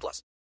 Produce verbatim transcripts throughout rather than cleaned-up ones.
plus.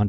On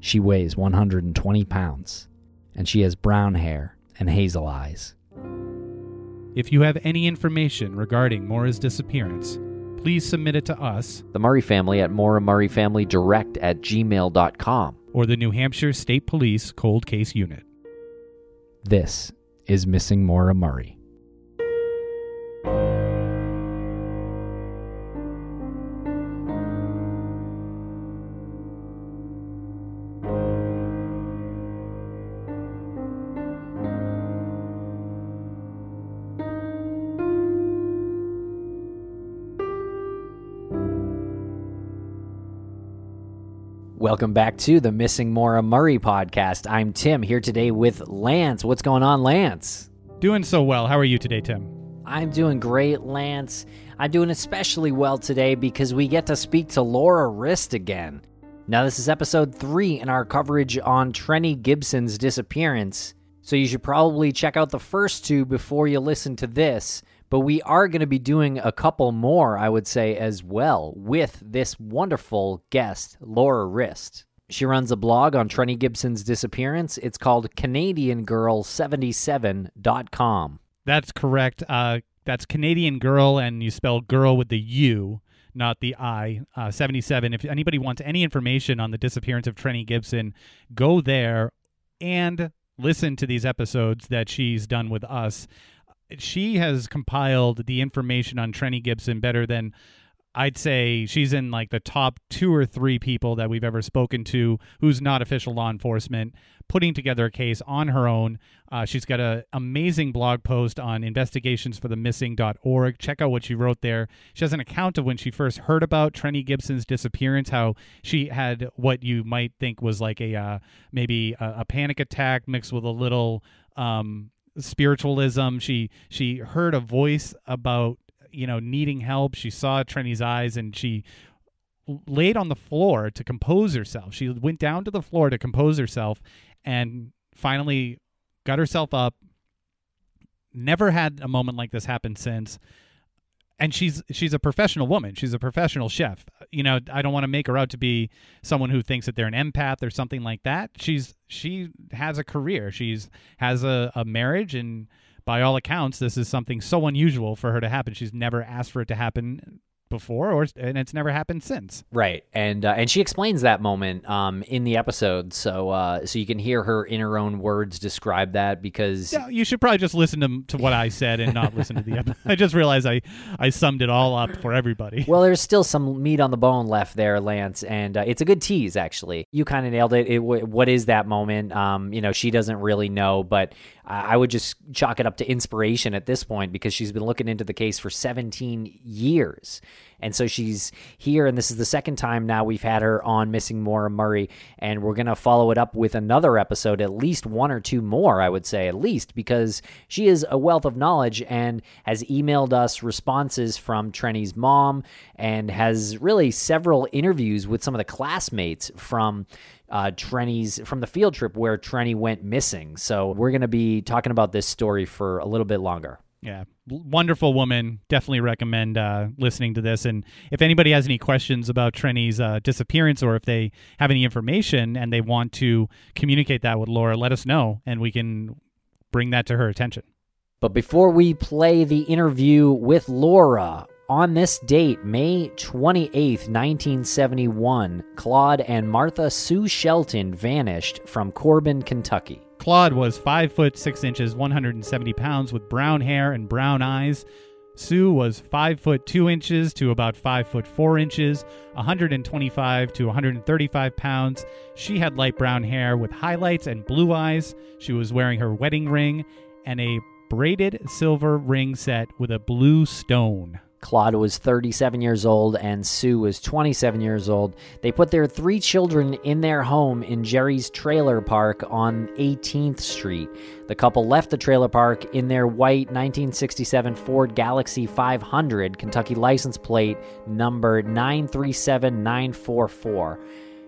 She weighs one hundred twenty pounds, and she has brown hair and hazel eyes. If you have any information regarding Maura's disappearance, please submit it to us, the Murray Family, at Maura Murray Family Direct at gmail dot com, or the New Hampshire State Police Cold Case Unit. This is Missing Maura Murray. Welcome back to the Missing Maura Murray podcast. I'm Tim, here today with Lance. What's going on, Lance? Doing so well. How are you today, Tim? I'm doing great, Lance. I'm doing especially well today because we get to speak to Laura Rist again. Now, this is episode three in our coverage on Trenny Gibson's disappearance, so you should probably check out the first two before you listen to this. But we are going to be doing a couple more, I would say, as well, with this wonderful guest, Laura Rist. She runs a blog on Trenny Gibson's disappearance. It's called Canadian Girl seventy-seven dot com. That's correct. Uh, that's Canadian Girl, and you spell girl with the U, not the I, uh, seventy-seven. If anybody wants any information on the disappearance of Trenny Gibson, go there and listen to these episodes that she's done with us. She has compiled the information on Trenny Gibson better than, I'd say, she's in like the top two or three people that we've ever spoken to who's not official law enforcement, putting together a case on her own. Uh, she's got an amazing blog post on investigations for the missing dot org. Check out what she wrote there. She has an account of when she first heard about Trenny Gibson's disappearance, how she had what you might think was like a uh, maybe a, a panic attack mixed with a little... Um, spiritualism. She she heard a voice about, you know, needing help. She saw Trenny's eyes, and she laid on the floor to compose herself. She went down to the floor to compose herself and finally got herself up, never had a moment like this happen since. And she's she's a professional woman. She's a professional chef. You know, I don't want to make her out to be someone who thinks that they're an empath or something like that. She's she has a career. She's has a, a marriage, and by all accounts, this is something so unusual for her to happen. She's never asked for it to happen before, or and it's never happened since. Right, and uh, and she explains that moment um, in the episode, so uh, so you can hear her in her own words describe that. Because yeah, you should probably just listen to, to what I said and not listen to the episode. I just realized I, I summed it all up for everybody. Well, there's still some meat on the bone left there, Lance, and uh, it's a good tease, actually. You kind of nailed it. It w- what is that moment? Um, you know, she doesn't really know, but I would just chalk it up to inspiration at this point, because she's been looking into the case for seventeen years. And so she's here, and this is the second time now we've had her on Missing Maura Murray, and we're going to follow it up with another episode, at least one or two more, I would say, at least, because she is a wealth of knowledge and has emailed us responses from Trenny's mom and has really several interviews with some of the classmates from Uh, Trenny's from the field trip where Trenny went missing. So we're going to be talking about this story for a little bit longer. Yeah. Wonderful woman. Definitely recommend uh, listening to this. And if anybody has any questions about Trenny's uh, disappearance, or if they have any information and they want to communicate that with Laura, let us know and we can bring that to her attention. But before we play the interview with Laura, on this date, May twenty-eighth, nineteen seventy-one, Claude and Martha Sue Shelton vanished from Corbin, Kentucky. Claude was five foot six inches, one hundred seventy pounds, with brown hair and brown eyes. Sue was five foot two inches to about five foot four inches, one hundred twenty-five to one hundred thirty-five pounds. She had light brown hair with highlights and blue eyes. She was wearing her wedding ring and a braided silver ring set with a blue stone. Claude was thirty-seven years old and Sue was twenty-seven years old. They put their three children in their home in Jerry's trailer park on eighteenth Street. The couple left the trailer park in their white nineteen sixty-seven Ford Galaxy five hundred, Kentucky license plate number nine three seven nine four four.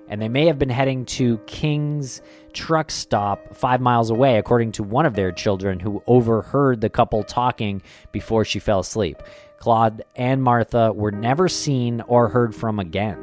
And they may have been heading to King's truck stop five miles away, according to one of their children, who overheard the couple talking before she fell asleep. Claude and Martha were never seen or heard from again.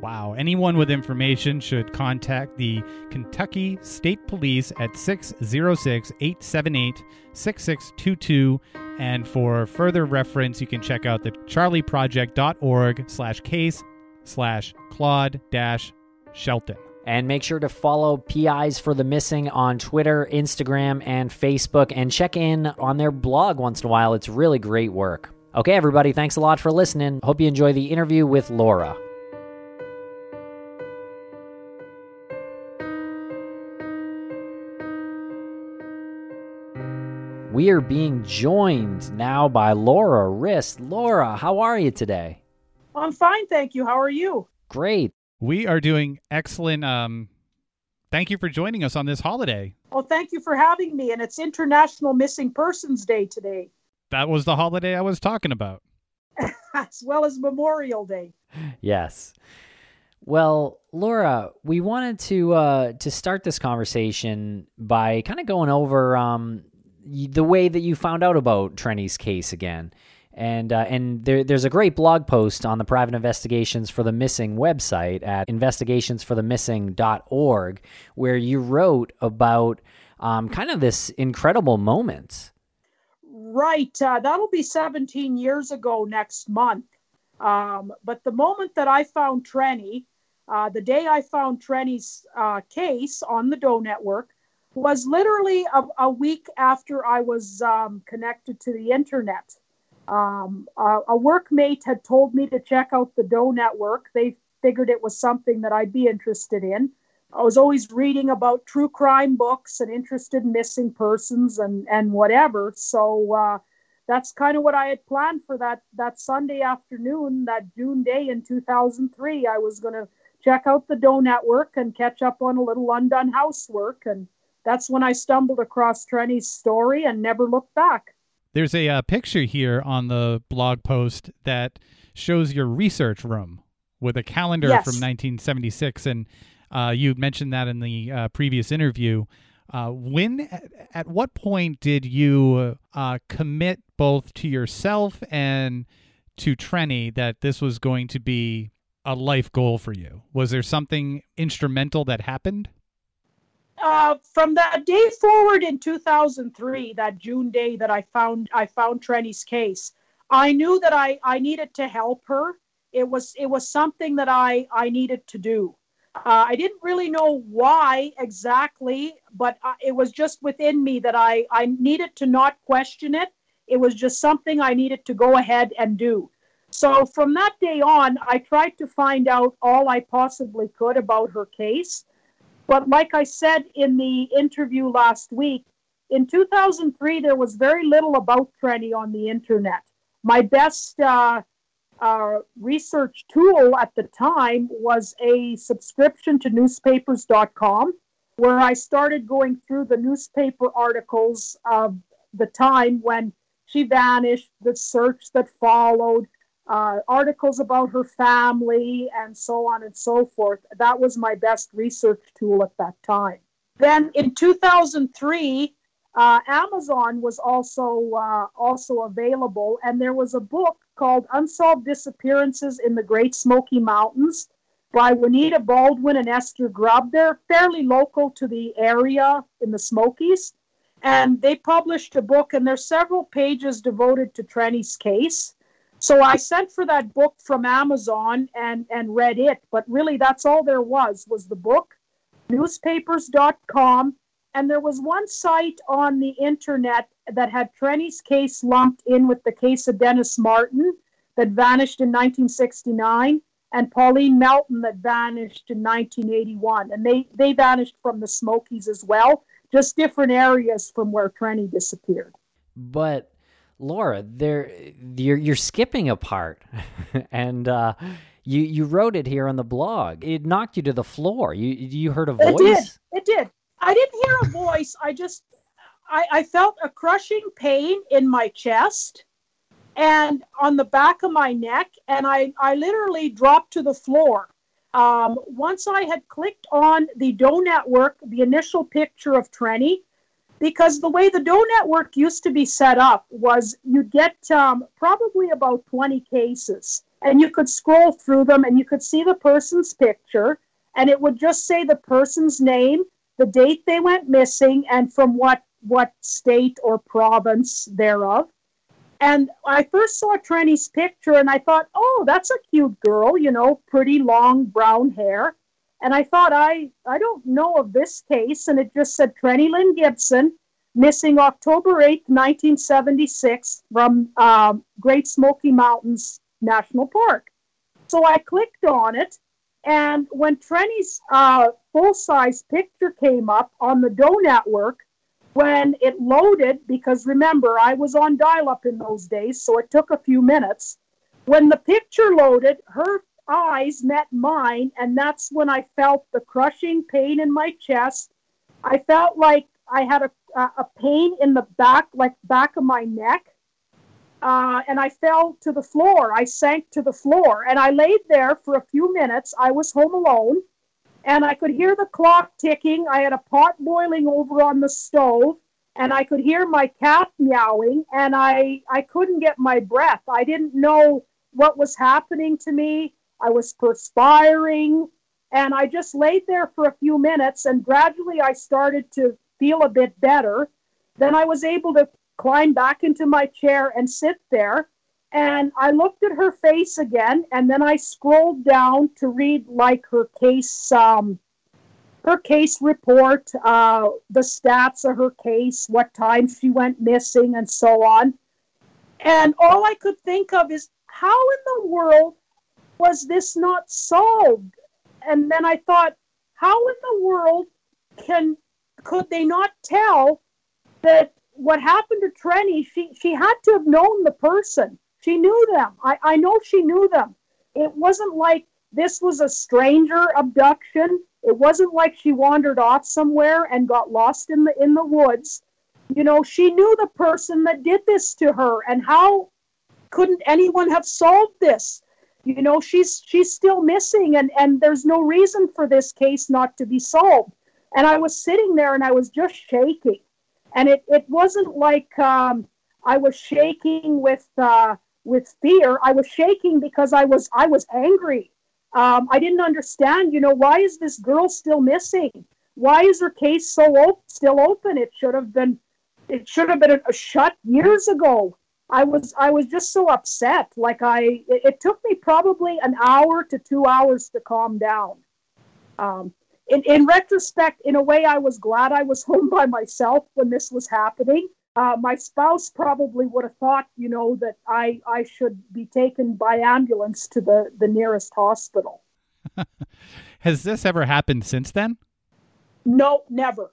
Wow. Anyone with information should contact the Kentucky State Police at six oh six, eight seven eight, six six two two. And for further reference, you can check out the charlieproject.org slash case slash Claude dash Shelton. And make sure to follow P Is for the Missing on Twitter, Instagram, and Facebook, and check in on their blog once in a while. It's really great work. Okay, everybody, thanks a lot for listening. Hope you enjoy the interview with Laura. We are being joined now by Laura Rist. Laura, how are you today? I'm fine, thank you. How are you? Great. We are doing excellent. Um, thank you for joining us on this holiday. Well, thank you for having me. And it's International Missing Persons Day today. That was the holiday I was talking about. As well as Memorial Day. Yes. Well, Laura, we wanted to uh, to start this conversation by kind of going over um, the way that you found out about Trenny's case again. And uh, and there, there's a great blog post on the Private Investigations for the Missing website at investigations for the missing dot org where you wrote about um, kind of this incredible moment. Right. Uh, that'll be seventeen years ago next month. Um, but the moment that I found Trenny, uh, the day I found Trenny's uh, case on the Doe Network, was literally a, a week after I was um, connected to the internet. Um, a, a workmate had told me to check out the Doe Network. They figured it was something that I'd be interested in. I was always reading about true crime books and interested in missing persons and, and whatever. So uh, that's kind of what I had planned for that, that Sunday afternoon, that June day in two thousand three. I was going to check out the Doe Network and catch up on a little undone housework. And that's when I stumbled across Trenny's story and never looked back. There's a uh, picture here on the blog post that shows your research room with a calendar yes. from nineteen seventy-six. And uh, you mentioned that in the uh, previous interview. Uh, when, at what point did you uh, commit both to yourself and to Trenny that this was going to be a life goal for you? Was there something instrumental that happened? Uh, from that day forward in two thousand three, that June day that I found I found Trenny's case, I knew that I, I needed to help her. It was it was something that I, I needed to do. Uh, I didn't really know why exactly, but I, it was just within me that I, I needed to not question it. It was just something I needed to go ahead and do. So from that day on, I tried to find out all I possibly could about her case. But like I said in the interview last week, in two thousand three, there was very little about Trenny on the internet. My best uh, uh, research tool at the time was a subscription to newspapers dot com, where I started going through the newspaper articles of the time when she vanished, the search that followed, uh, articles about her family, and so on and so forth. That was my best research tool at that time. Then in two thousand three, Uh, Amazon was also uh, also available, and there was a book called Unsolved Disappearances in the Great Smoky Mountains by Juanita Baldwin and Esther Grubb. They're fairly local to the area in the Smokies, and they published a book, and there's several pages devoted to Trenny's case. So I sent for that book from Amazon and, and read it, but really that's all there was, was the book, newspapers dot com. And there was one site on the internet that had Trenny's case lumped in with the case of Dennis Martin that vanished in nineteen sixty-nine and Pauline Melton that vanished in nineteen eighty-one. And they, they vanished from the Smokies as well, just different areas from where Trenny disappeared. But, Laura, there you're, you're skipping a part. and uh, you, you wrote it here on the blog. It knocked you to the floor. You, you heard a voice? It did. It did. I didn't hear a voice. I just, I, I felt a crushing pain in my chest and on the back of my neck. And I, I literally dropped to the floor. Um, once I had clicked on the Doe Network, the initial picture of Trenny, because the way the Doe Network used to be set up was you'd get um, probably about twenty cases, and you could scroll through them and you could see the person's picture, and it would just say the person's name, the date they went missing, and from what, what state or province thereof. And I first saw Trenny's picture, and I thought, oh, that's a cute girl, you know, pretty long brown hair. And I thought, I, I don't know of this case. And it just said Trenny Lynn Gibson, missing October eighth, nineteen seventy-six, from uh, Great Smoky Mountains National Park. So I clicked on it. And when Trenny's uh, full-size picture came up on the Doe Network, when it loaded, because remember, I was on dial-up in those days, so it took a few minutes. When the picture loaded, her eyes met mine, and that's when I felt the crushing pain in my chest. I felt like I had a, a pain in the back, like back of my neck. Uh, and I fell to the floor. I sank to the floor, and I laid there for a few minutes. I was home alone, and I could hear the clock ticking. I had a pot boiling over on the stove, and I could hear my cat meowing, and I, I couldn't get my breath. I didn't know what was happening to me. I was perspiring, and I just laid there for a few minutes, and gradually I started to feel a bit better. Then I was able to climb back into my chair and sit there. And I looked at her face again, and then I scrolled down to read like her case, um, her case report, uh, the stats of her case, what time she went missing, and so on. And all I could think of is, how in the world was this not solved? And then I thought, how in the world can could they not tell that what happened to Trenny? She she had to have known the person. She knew them. I, I know she knew them. It wasn't like this was a stranger abduction. It wasn't like she wandered off somewhere and got lost in the in the woods. You know, she knew the person that did this to her. And how couldn't anyone have solved this? You know, she's she's still missing, and, and there's no reason for this case not to be solved. And I was sitting there and I was just shaking. And it, it wasn't like um, I was shaking with uh, with fear. I was shaking because I was I was angry. Um, I didn't understand, you know, why is this girl still missing? Why is her case so op- still open? It should have been it should have been a, a shut years ago. I was I was just so upset. Like I, it, it took me probably an hour to two hours to calm down. Um, in, in retrospect, in a way, I was glad I was home by myself when this was happening. Uh, my spouse probably would have thought, you know, that I, I should be taken by ambulance to the, the nearest hospital. Has this ever happened since then? No, never,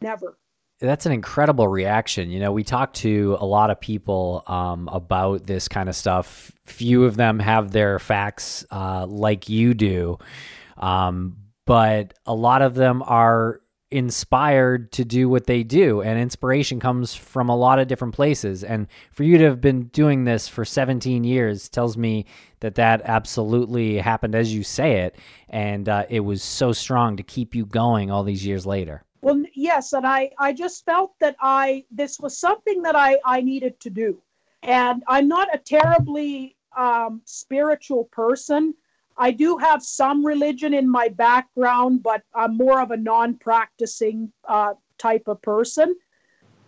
never. That's an incredible reaction. You know, we talked to a lot of people um, about this kind of stuff. Few of them have their facts uh, like you do, um, but a lot of them are inspired to do what they do, and inspiration comes from a lot of different places. And for you to have been doing this for seventeen years tells me that that absolutely happened as you say it, and uh, it was so strong to keep you going all these years later. Well, yes, and I, I just felt that I this was something that I, I needed to do. And I'm not a terribly um, spiritual person. I do have some religion in my background, but I'm more of a non-practicing uh, type of person.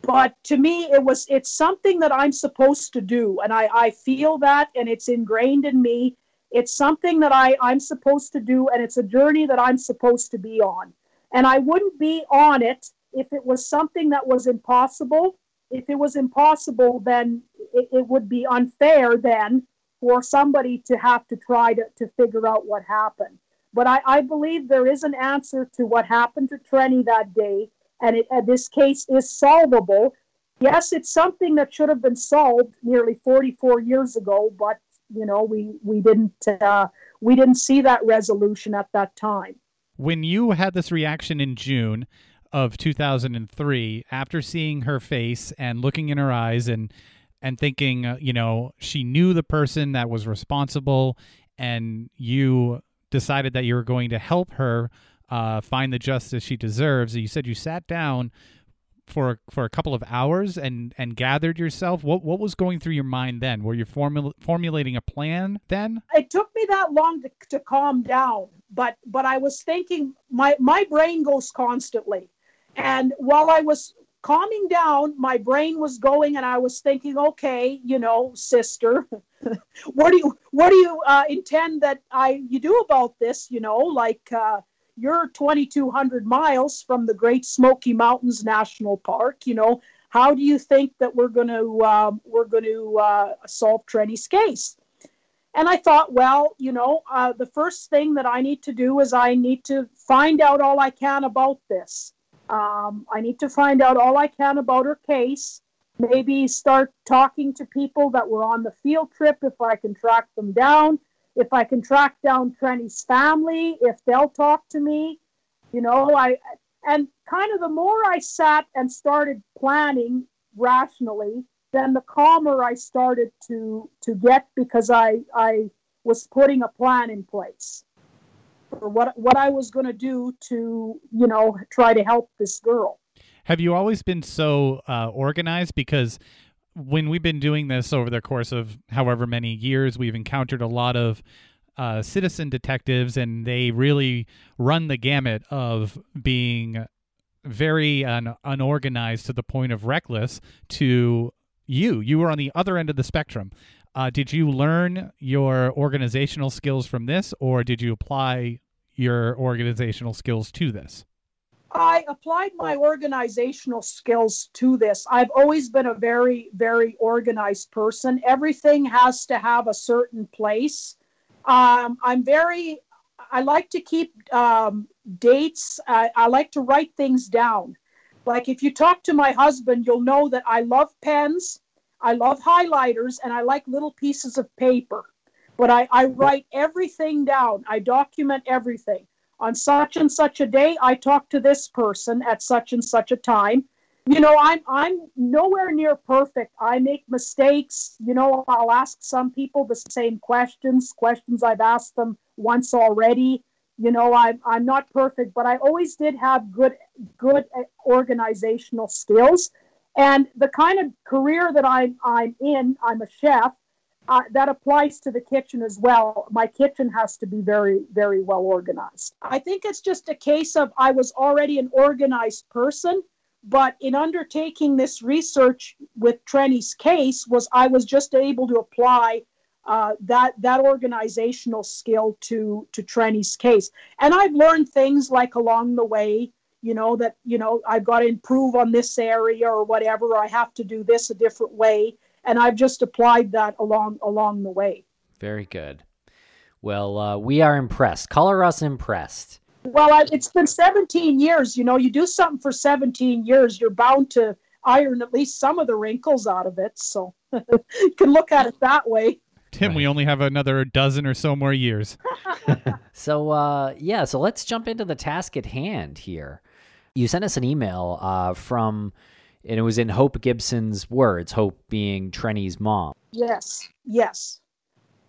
But to me, it was it's something that I'm supposed to do, and I, I feel that, and it's ingrained in me. It's something that I, I'm supposed to do, and it's a journey that I'm supposed to be on. And I wouldn't be on it if it was something that was impossible. If it was impossible, then it, it would be unfair then for somebody to have to try to, to figure out what happened. But I, I believe there is an answer to what happened to Trenny that day, and, it, and this case is solvable. Yes, it's something that should have been solved nearly forty-four years ago, but you know we we didn't uh, we didn't see that resolution at that time. When you had this reaction in June of two thousand three, after seeing her face and looking in her eyes and and thinking, uh, you know, she knew the person that was responsible, and you decided that you were going to help her uh, find the justice she deserves. You said you sat down for for a couple of hours and, and gathered yourself. What what was going through your mind then? Were you formula- formulating a plan then? It took me that long to, to calm down, but but I was thinking, my, my brain goes constantly. And while I was calming down, my brain was going, and I was thinking, okay, you know, sister, what do you what do you uh, intend that I you do about this? You know, like uh, you're twenty-two hundred miles from the Great Smoky Mountains National Park. You know, how do you think that we're going to um, we're going to uh, solve Trenny's case? And I thought, well, you know, uh, the first thing that I need to do is I need to find out all I can about this. Um, I need to find out all I can about her case, maybe start talking to people that were on the field trip if I can track them down, if I can track down Trenny's family, if they'll talk to me, you know, I, and kind of the more I sat and started planning rationally, then the calmer I started to, to get, because I, I was putting a plan in place. Or what what I was going to do to, you know, try to help this girl. Have you always been so uh, organized? Because when we've been doing this over the course of however many years, we've encountered a lot of uh, citizen detectives, and they really run the gamut of being very un- unorganized to the point of reckless to you. You were on the other end of the spectrum. Uh, did you learn your organizational skills from this, or did you apply your organizational skills to this? I applied my organizational skills to this. I've always been a very, very organized person. Everything has to have a certain place. Um, I'm very, I like to keep um, dates. I, I like to write things down. Like if you talk to my husband, you'll know that I love pens. I love highlighters, and I like little pieces of paper, but I, I write everything down. I document everything. On such and such a day, I talk to this person at such and such a time. You know, I'm I'm nowhere near perfect. I make mistakes. You know, I'll ask some people the same questions, questions I've asked them once already. You know, I, I'm not perfect, but I always did have good, good organizational skills. And the kind of career that I'm, I'm in, I'm a chef, uh, that applies to the kitchen as well. My kitchen has to be very, very well organized. I think it's just a case of I was already an organized person, but in undertaking this research with Trenny's case was I was just able to apply Uh, that that organizational skill to to Trenny's case. And I've learned things like along the way, you know, that, you know, I've got to improve on this area or whatever, or I have to do this a different way. And I've just applied that along along the way. Very good. Well, uh, we are impressed. Color us impressed. Well, I, it's been seventeen years. You know, you do something for seventeen years, you're bound to iron at least some of the wrinkles out of it. So you can look at it that way. Tim, right. We only have another dozen or so more years. So, uh, yeah, so let's jump into the task at hand here. You sent us an email uh, from, and it was in Hope Gibson's words, Hope being Trenny's mom. Yes, yes.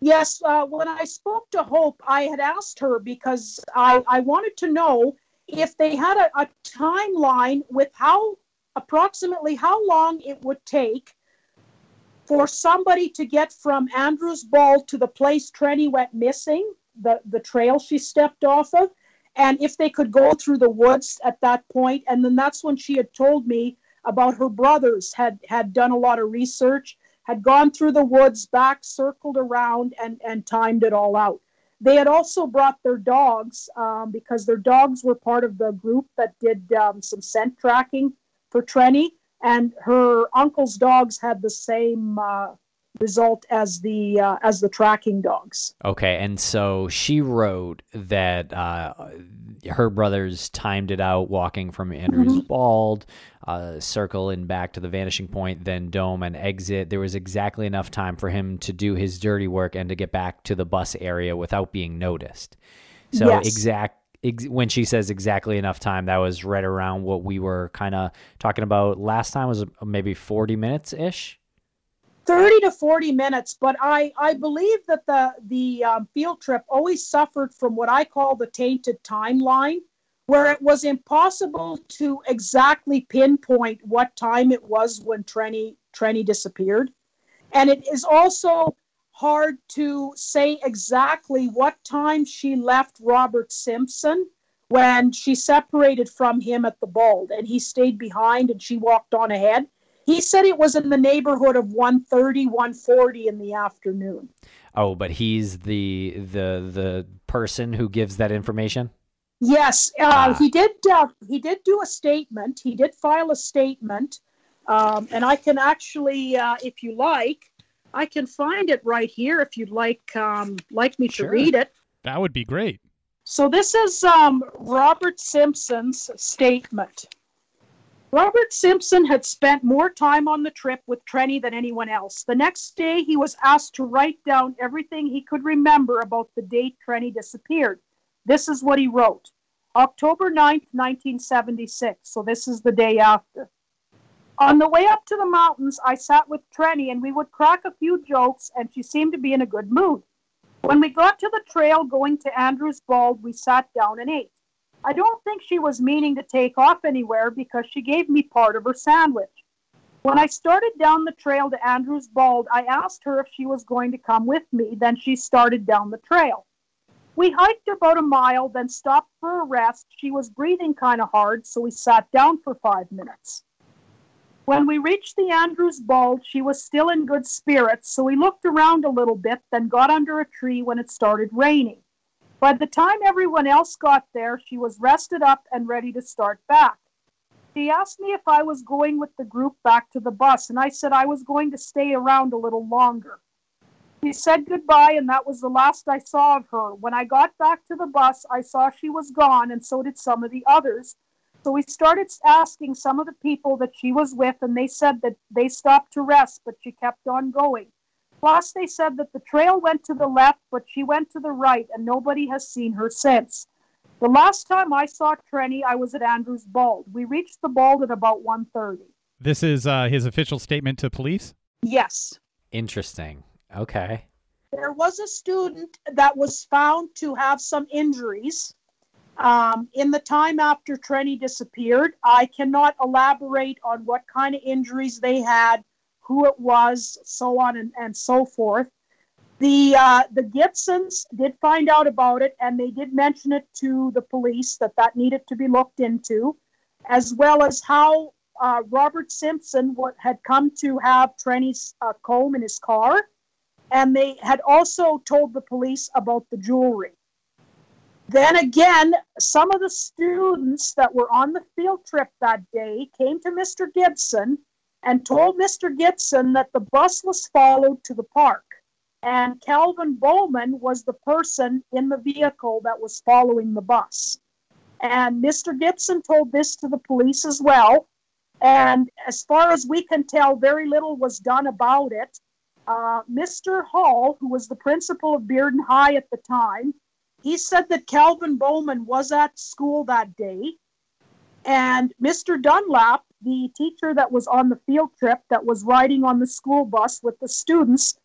Yes, uh, when I spoke to Hope, I had asked her because I, I wanted to know if they had a, a timeline with how, approximately how long it would take for somebody to get from Andrews Bald to the place Trenny went missing, the, the trail she stepped off of, and if they could go through the woods at that point. And then that's when she had told me about her brothers had, had done a lot of research, had gone through the woods, back, circled around, and, and timed it all out. They had also brought their dogs um, because their dogs were part of the group that did um, some scent tracking for Trenny. And her uncle's dogs had the same uh, result as the uh, as the tracking dogs. Okay, and so she wrote that uh, her brothers timed it out, walking from Andrews Bald, uh, circle and back to the vanishing point, then dome and exit. There was exactly enough time for him to do his dirty work and to get back to the bus area without being noticed. So yes. exact. When she says exactly enough time, that was right around what we were kind of talking about last time, was maybe forty minutes-ish? thirty to forty minutes, but I, I believe that the, the um, field trip always suffered from what I call the tainted timeline, where it was impossible to exactly pinpoint what time it was when Trenny, Trenny disappeared. And it is also hard to say exactly what time she left Robert Simpson when she separated from him at the Bald, and he stayed behind and she walked on ahead. He said it was in the neighborhood of one thirty, one forty in the afternoon. Oh, but he's the the the person who gives that information? Yes, uh, ah. he did. Uh, he did do a statement. He did file a statement, um, and I can actually, uh, if you like. I can find it right here if you'd like um, like me sure. to read it. That would be great. So this is um, Robert Simpson's statement. Robert Simpson had spent more time on the trip with Trenny than anyone else. The next day he was asked to write down everything he could remember about the date Trenny disappeared. This is what he wrote. October ninth, nineteen seventy-six. So this is the day after. On the way up to the mountains, I sat with Trenny, and we would crack a few jokes, and she seemed to be in a good mood. When we got to the trail going to Andrews Bald, we sat down and ate. I don't think she was meaning to take off anywhere because she gave me part of her sandwich. When I started down the trail to Andrews Bald, I asked her if she was going to come with me. Then she started down the trail. We hiked about a mile, then stopped for a rest. She was breathing kind of hard, so we sat down for five minutes. When we reached the Andrews Bald, she was still in good spirits, so we looked around a little bit, then got under a tree when it started raining. By the time everyone else got there, she was rested up and ready to start back. She asked me if I was going with the group back to the bus, and I said I was going to stay around a little longer. She said goodbye, and that was the last I saw of her. When I got back to the bus, I saw she was gone, and so did some of the others. So we started asking some of the people that she was with, and they said that they stopped to rest, but she kept on going. Plus, they said that the trail went to the left, but she went to the right, and nobody has seen her since. The last time I saw Trenny, I was at Andrews Bald. We reached the Bald at about one thirty. This is uh, his official statement to police? Yes. Interesting. Okay. There was a student that was found to have some injuries Um, in the time after Trenny disappeared, I cannot elaborate on what kind of injuries they had, who it was, so on and, and so forth. The uh, the Gibsons did find out about it, and they did mention it to the police that that needed to be looked into, as well as how uh, Robert Simpson what, had come to have Trenny's uh, comb in his car, and they had also told the police about the jewelry. Then again, some of the students that were on the field trip that day came to Mister Gibson and told Mister Gibson that the bus was followed to the park. And Calvin Bowman was the person in the vehicle that was following the bus. And Mister Gibson told this to the police as well. And as far as we can tell, very little was done about it. Uh, Mister Hall, who was the principal of Bearden High at the time, he said that Calvin Bowman was at school that day. And Mister Dunlap, the teacher that was on the field trip that was riding on the school bus with the students,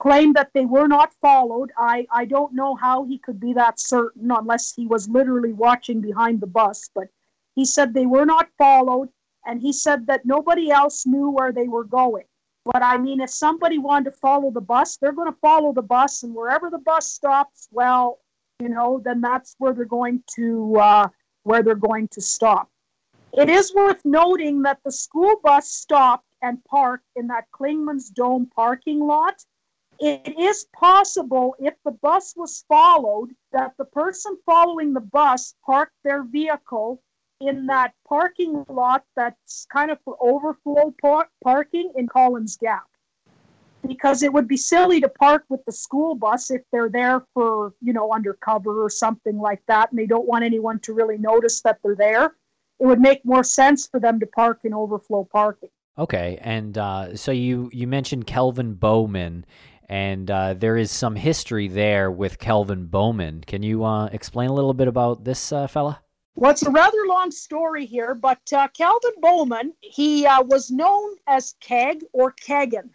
claimed that they were not followed. I, I don't know how he could be that certain unless he was literally watching behind the bus, but he said they were not followed, and he said that nobody else knew where they were going. But I mean, if somebody wanted to follow the bus, they're going to follow the bus, and wherever the bus stops, well, you know, then that's where they're going to uh, where they're going to stop. It is worth noting that the school bus stopped and parked in that Clingmans Dome parking lot. It is possible, if the bus was followed, that the person following the bus parked their vehicle in that parking lot that's kind of for overflow par- parking in Collins Gap. Because it would be silly to park with the school bus if they're there for, you know, undercover or something like that, and they don't want anyone to really notice that they're there. It would make more sense for them to park in overflow parking. Okay, and uh, so you, you mentioned Calvin Bowman, and uh, there is some history there with Calvin Bowman. Can you uh, explain a little bit about this uh, fella? Well, it's a rather long story here, but uh, Calvin Bowman, he uh, was known as Keg or Kegan.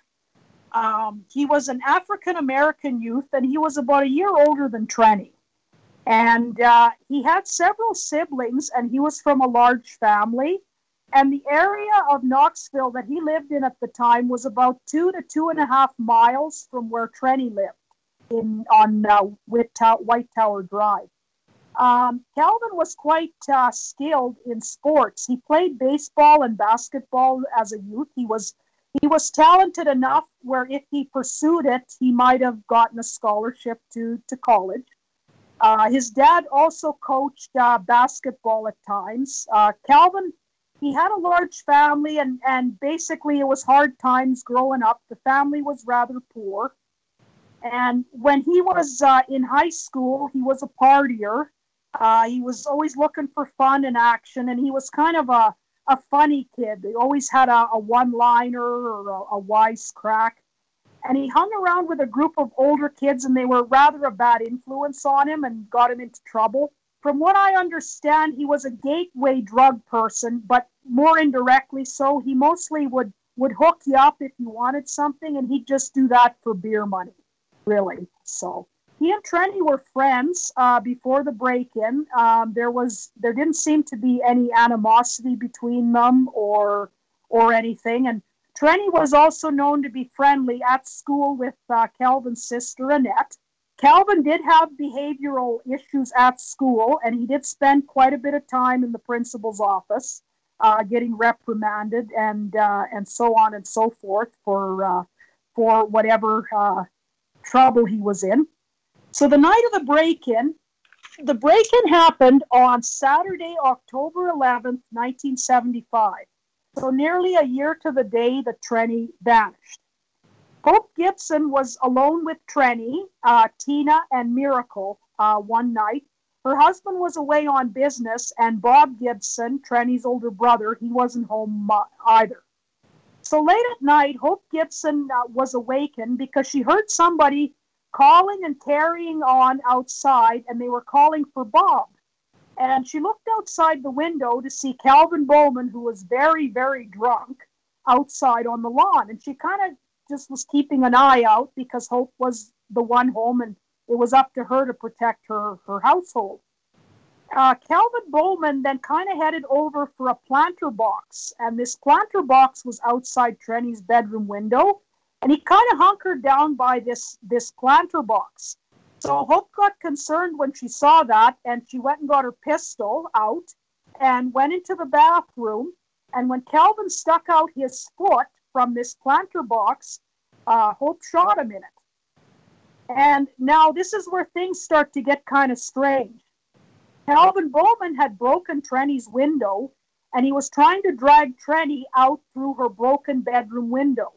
Um, he was an African-American youth, and he was about a year older than Trenny. And uh, he had several siblings, and he was from a large family. And the area of Knoxville that he lived in at the time was about two to two and a half miles from where Trenny lived in on uh, White Tower Drive. Um, Calvin was quite uh, skilled in sports. He played baseball and basketball as a youth. He was he was talented enough where if he pursued it, he might have gotten a scholarship to, to college. Uh, his dad also coached uh, basketball at times. Uh, Calvin... He had a large family, and, and basically it was hard times growing up. The family was rather poor. And when he was uh, in high school, he was a partier. Uh, he was always looking for fun and action, and he was kind of a, a funny kid. He always had a, a one-liner or a, a wisecrack. And he hung around with a group of older kids, and they were rather a bad influence on him and got him into trouble. From what I understand, he was a gateway drug person, but more indirectly so. He mostly would, would hook you up if you wanted something, and he'd just do that for beer money, really. So he and Trenny were friends uh, before the break-in. Um, there was there didn't seem to be any animosity between them or or anything. And Trenny was also known to be friendly at school with uh, Calvin's sister, Annette. Calvin did have behavioral issues at school, and he did spend quite a bit of time in the principal's office, uh, getting reprimanded and uh, and so on and so forth for uh, for whatever uh, trouble he was in. So the night of the break-in, the break-in happened on Saturday, October eleventh, nineteen seventy-five. So nearly a year to the day that Trenny vanished. Hope Gibson was alone with Trenny, uh, Tina, and Miracle uh, one night. Her husband was away on business, and Bob Gibson, Trenny's older brother, he wasn't home uh, either. So late at night, Hope Gibson uh, was awakened because she heard somebody calling and carrying on outside, and they were calling for Bob. And she looked outside the window to see Calvin Bowman, who was very, very drunk, outside on the lawn. And she kind of just was keeping an eye out because Hope was the one home, and it was up to her to protect her her household. uh, Calvin Bowman then kind of headed over for a planter box, and this planter box was outside Trenny's bedroom window, and he kind of hunkered down by this, this planter box. So Hope got concerned when she saw that, and she went and got her pistol out and went into the bathroom, and when Calvin stuck out his foot from this planter box, uh, Hope shot him in it. And now this is where things start to get kind of strange. Calvin Bowman had broken Trenny's window, and he was trying to drag Trenny out through her broken bedroom window.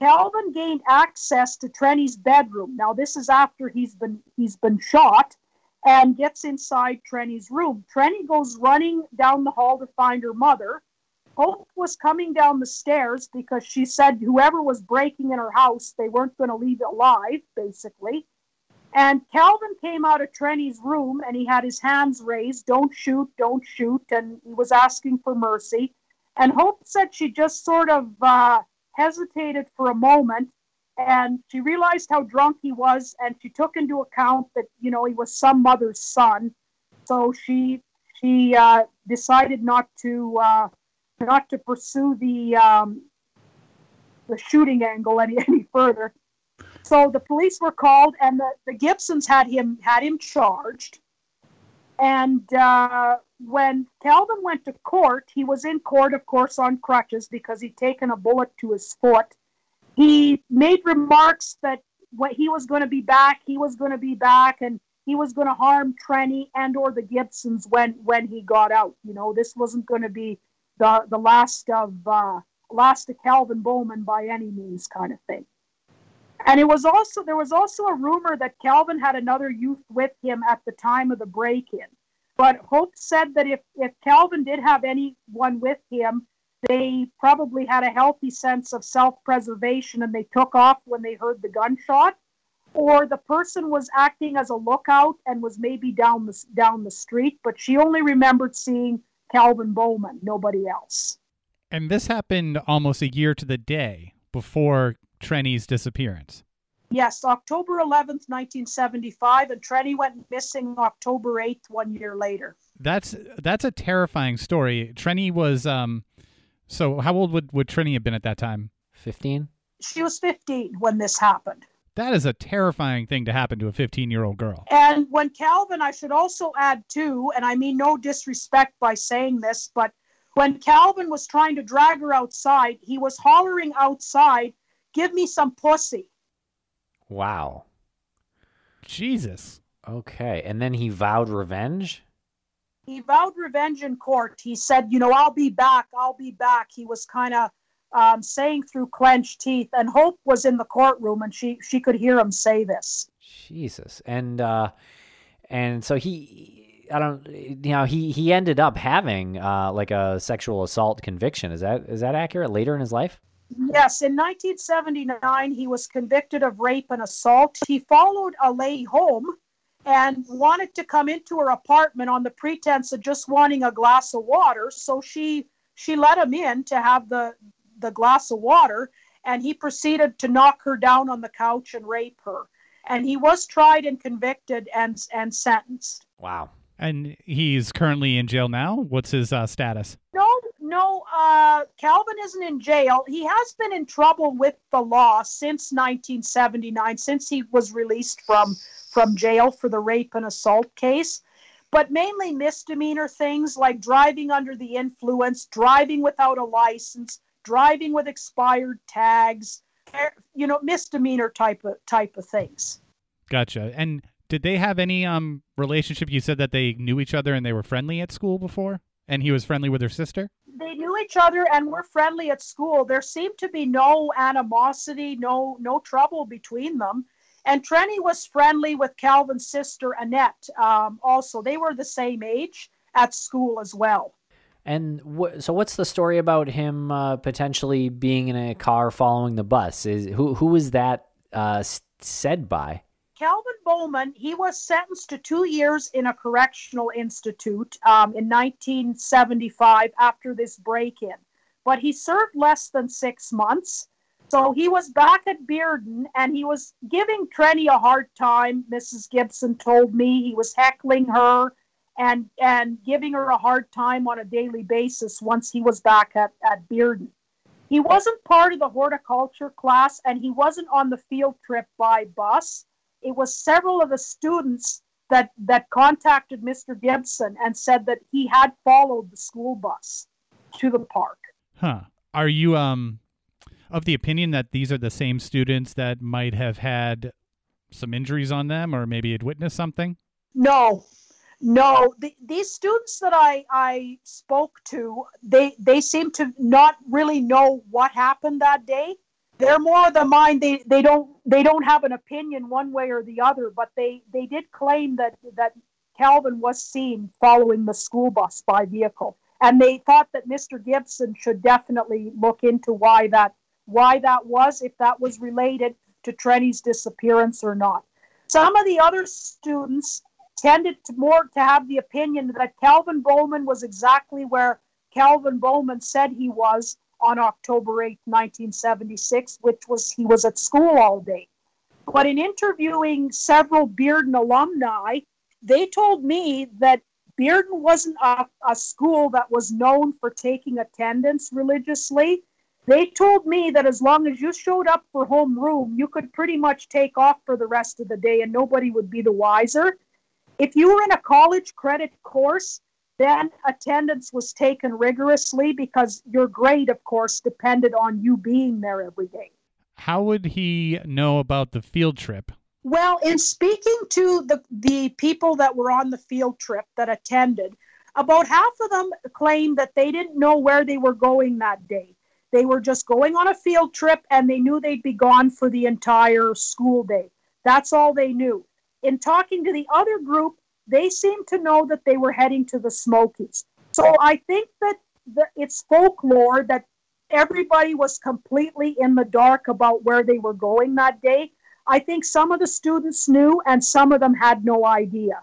Calvin gained access to Trenny's bedroom. Now this is after he's been he's been shot, and gets inside Trenny's room. Trenny goes running down the hall to find her mother. Hope was coming down the stairs because she said whoever was breaking in her house, they weren't going to leave alive, basically. And Calvin came out of Trenny's room, and he had his hands raised, don't shoot, don't shoot, and he was asking for mercy. And Hope said she just sort of uh, hesitated for a moment, and she realized how drunk he was, and she took into account that, you know, he was some mother's son. So she she uh, decided not to... Uh, not to pursue the um, the shooting angle any, any further. So the police were called, and the, the Gibsons had him had him charged. And uh, when Calvin went to court, he was in court, of course, on crutches because he'd taken a bullet to his foot. He made remarks that what he was going to be back, he was going to be back, and he was going to harm Trenny and or the Gibsons when, when he got out. You know, this wasn't going to be The, the last of uh, last of Calvin Bowman by any means, kind of thing. And it was also there was also a rumor that Calvin had another youth with him at the time of the break-in. But Hope said that if, if Calvin did have anyone with him, they probably had a healthy sense of self-preservation and they took off when they heard the gunshot, or the person was acting as a lookout and was maybe down the, down the street. But she only remembered seeing Calvin Bowman, nobody else. And this happened almost a year to the day before Trenny's disappearance. Yes, October eleventh, nineteen seventy-five, and Trenny went missing October eighth, one year later. That's that's a terrifying story. Trenny was, um, so how old would, would Trenny have been at that time? fifteen? She was fifteen when this happened. That is a terrifying thing to happen to a fifteen-year-old girl. And when Calvin, I should also add too, and I mean no disrespect by saying this, but when Calvin was trying to drag her outside, he was hollering outside, "Give me some pussy." Wow. Jesus. Okay. And then he vowed revenge? He vowed revenge in court. He said, you know, I'll be back. I'll be back. He was kind of Um, saying through clenched teeth, and Hope was in the courtroom, and she she could hear him say this. Jesus, and uh, and so he, I don't, you know, he he ended up having uh, like a sexual assault conviction. Is that is that accurate? Later in his life? Yes, in nineteen seventy-nine, he was convicted of rape and assault. He followed a lady home and wanted to come into her apartment on the pretense of just wanting a glass of water. So she she let him in to have the the glass of water, and he proceeded to knock her down on the couch and rape her. And he was tried and convicted and and sentenced. Wow. And he's currently in jail now? What's his uh, status? No, no, uh, Calvin isn't in jail. He has been in trouble with the law since nineteen seventy-nine, since he was released from, from jail for the rape and assault case. But mainly misdemeanor things like driving under the influence, driving without a license, driving with expired tags, you know, misdemeanor type of type of things. Gotcha. And did they have any um relationship? You said that they knew each other and they were friendly at school before, and he was friendly with her sister? They knew each other and were friendly at school. There seemed to be no animosity, no no trouble between them. And Trenny was friendly with Calvin's sister, Annette. Um, also, they were the same age at school as well. And wh- so what's the story about him uh, potentially being in a car following the bus? Is who who is that uh, said by? Calvin Bowman, he was sentenced to two years in a correctional institute um, in nineteen seventy-five after this break-in. But he served less than six months. So he was back at Bearden, and he was giving Trenny a hard time, Missus Gibson told me. He was heckling her. and and giving her a hard time on a daily basis once he was back at, at Bearden. He wasn't part of the horticulture class, and he wasn't on the field trip by bus. It was several of the students that, that contacted Mister Gibson and said that he had followed the school bus to the park. Huh. Are you um of the opinion that these are the same students that might have had some injuries on them or maybe had witnessed something? No. No, the, these students that I, I spoke to, they, they seem to not really know what happened that day. They're more of the mind, they, they don't they don't have an opinion one way or the other, but they, they did claim that, that Calvin was seen following the school bus by vehicle. And they thought that Mister Gibson should definitely look into why that why that was, if that was related to Trenny's disappearance or not. Some of the other students tended to more to have the opinion that Calvin Bowman was exactly where Calvin Bowman said he was on October eighth, nineteen seventy-six, which was he was at school all day. But in interviewing several Bearden alumni, they told me that Bearden wasn't a, a school that was known for taking attendance religiously. They told me that as long as you showed up for homeroom, you could pretty much take off for the rest of the day and nobody would be the wiser. If you were in a college credit course, then attendance was taken rigorously because your grade, of course, depended on you being there every day. How would he know about the field trip? Well, in speaking to the, the people that were on the field trip that attended, about half of them claimed that they didn't know where they were going that day. They were just going on a field trip and they knew they'd be gone for the entire school day. That's all they knew. In talking to the other group, they seemed to know that they were heading to the Smokies. So I think that the, it's folklore that everybody was completely in the dark about where they were going that day. I think some of the students knew and some of them had no idea.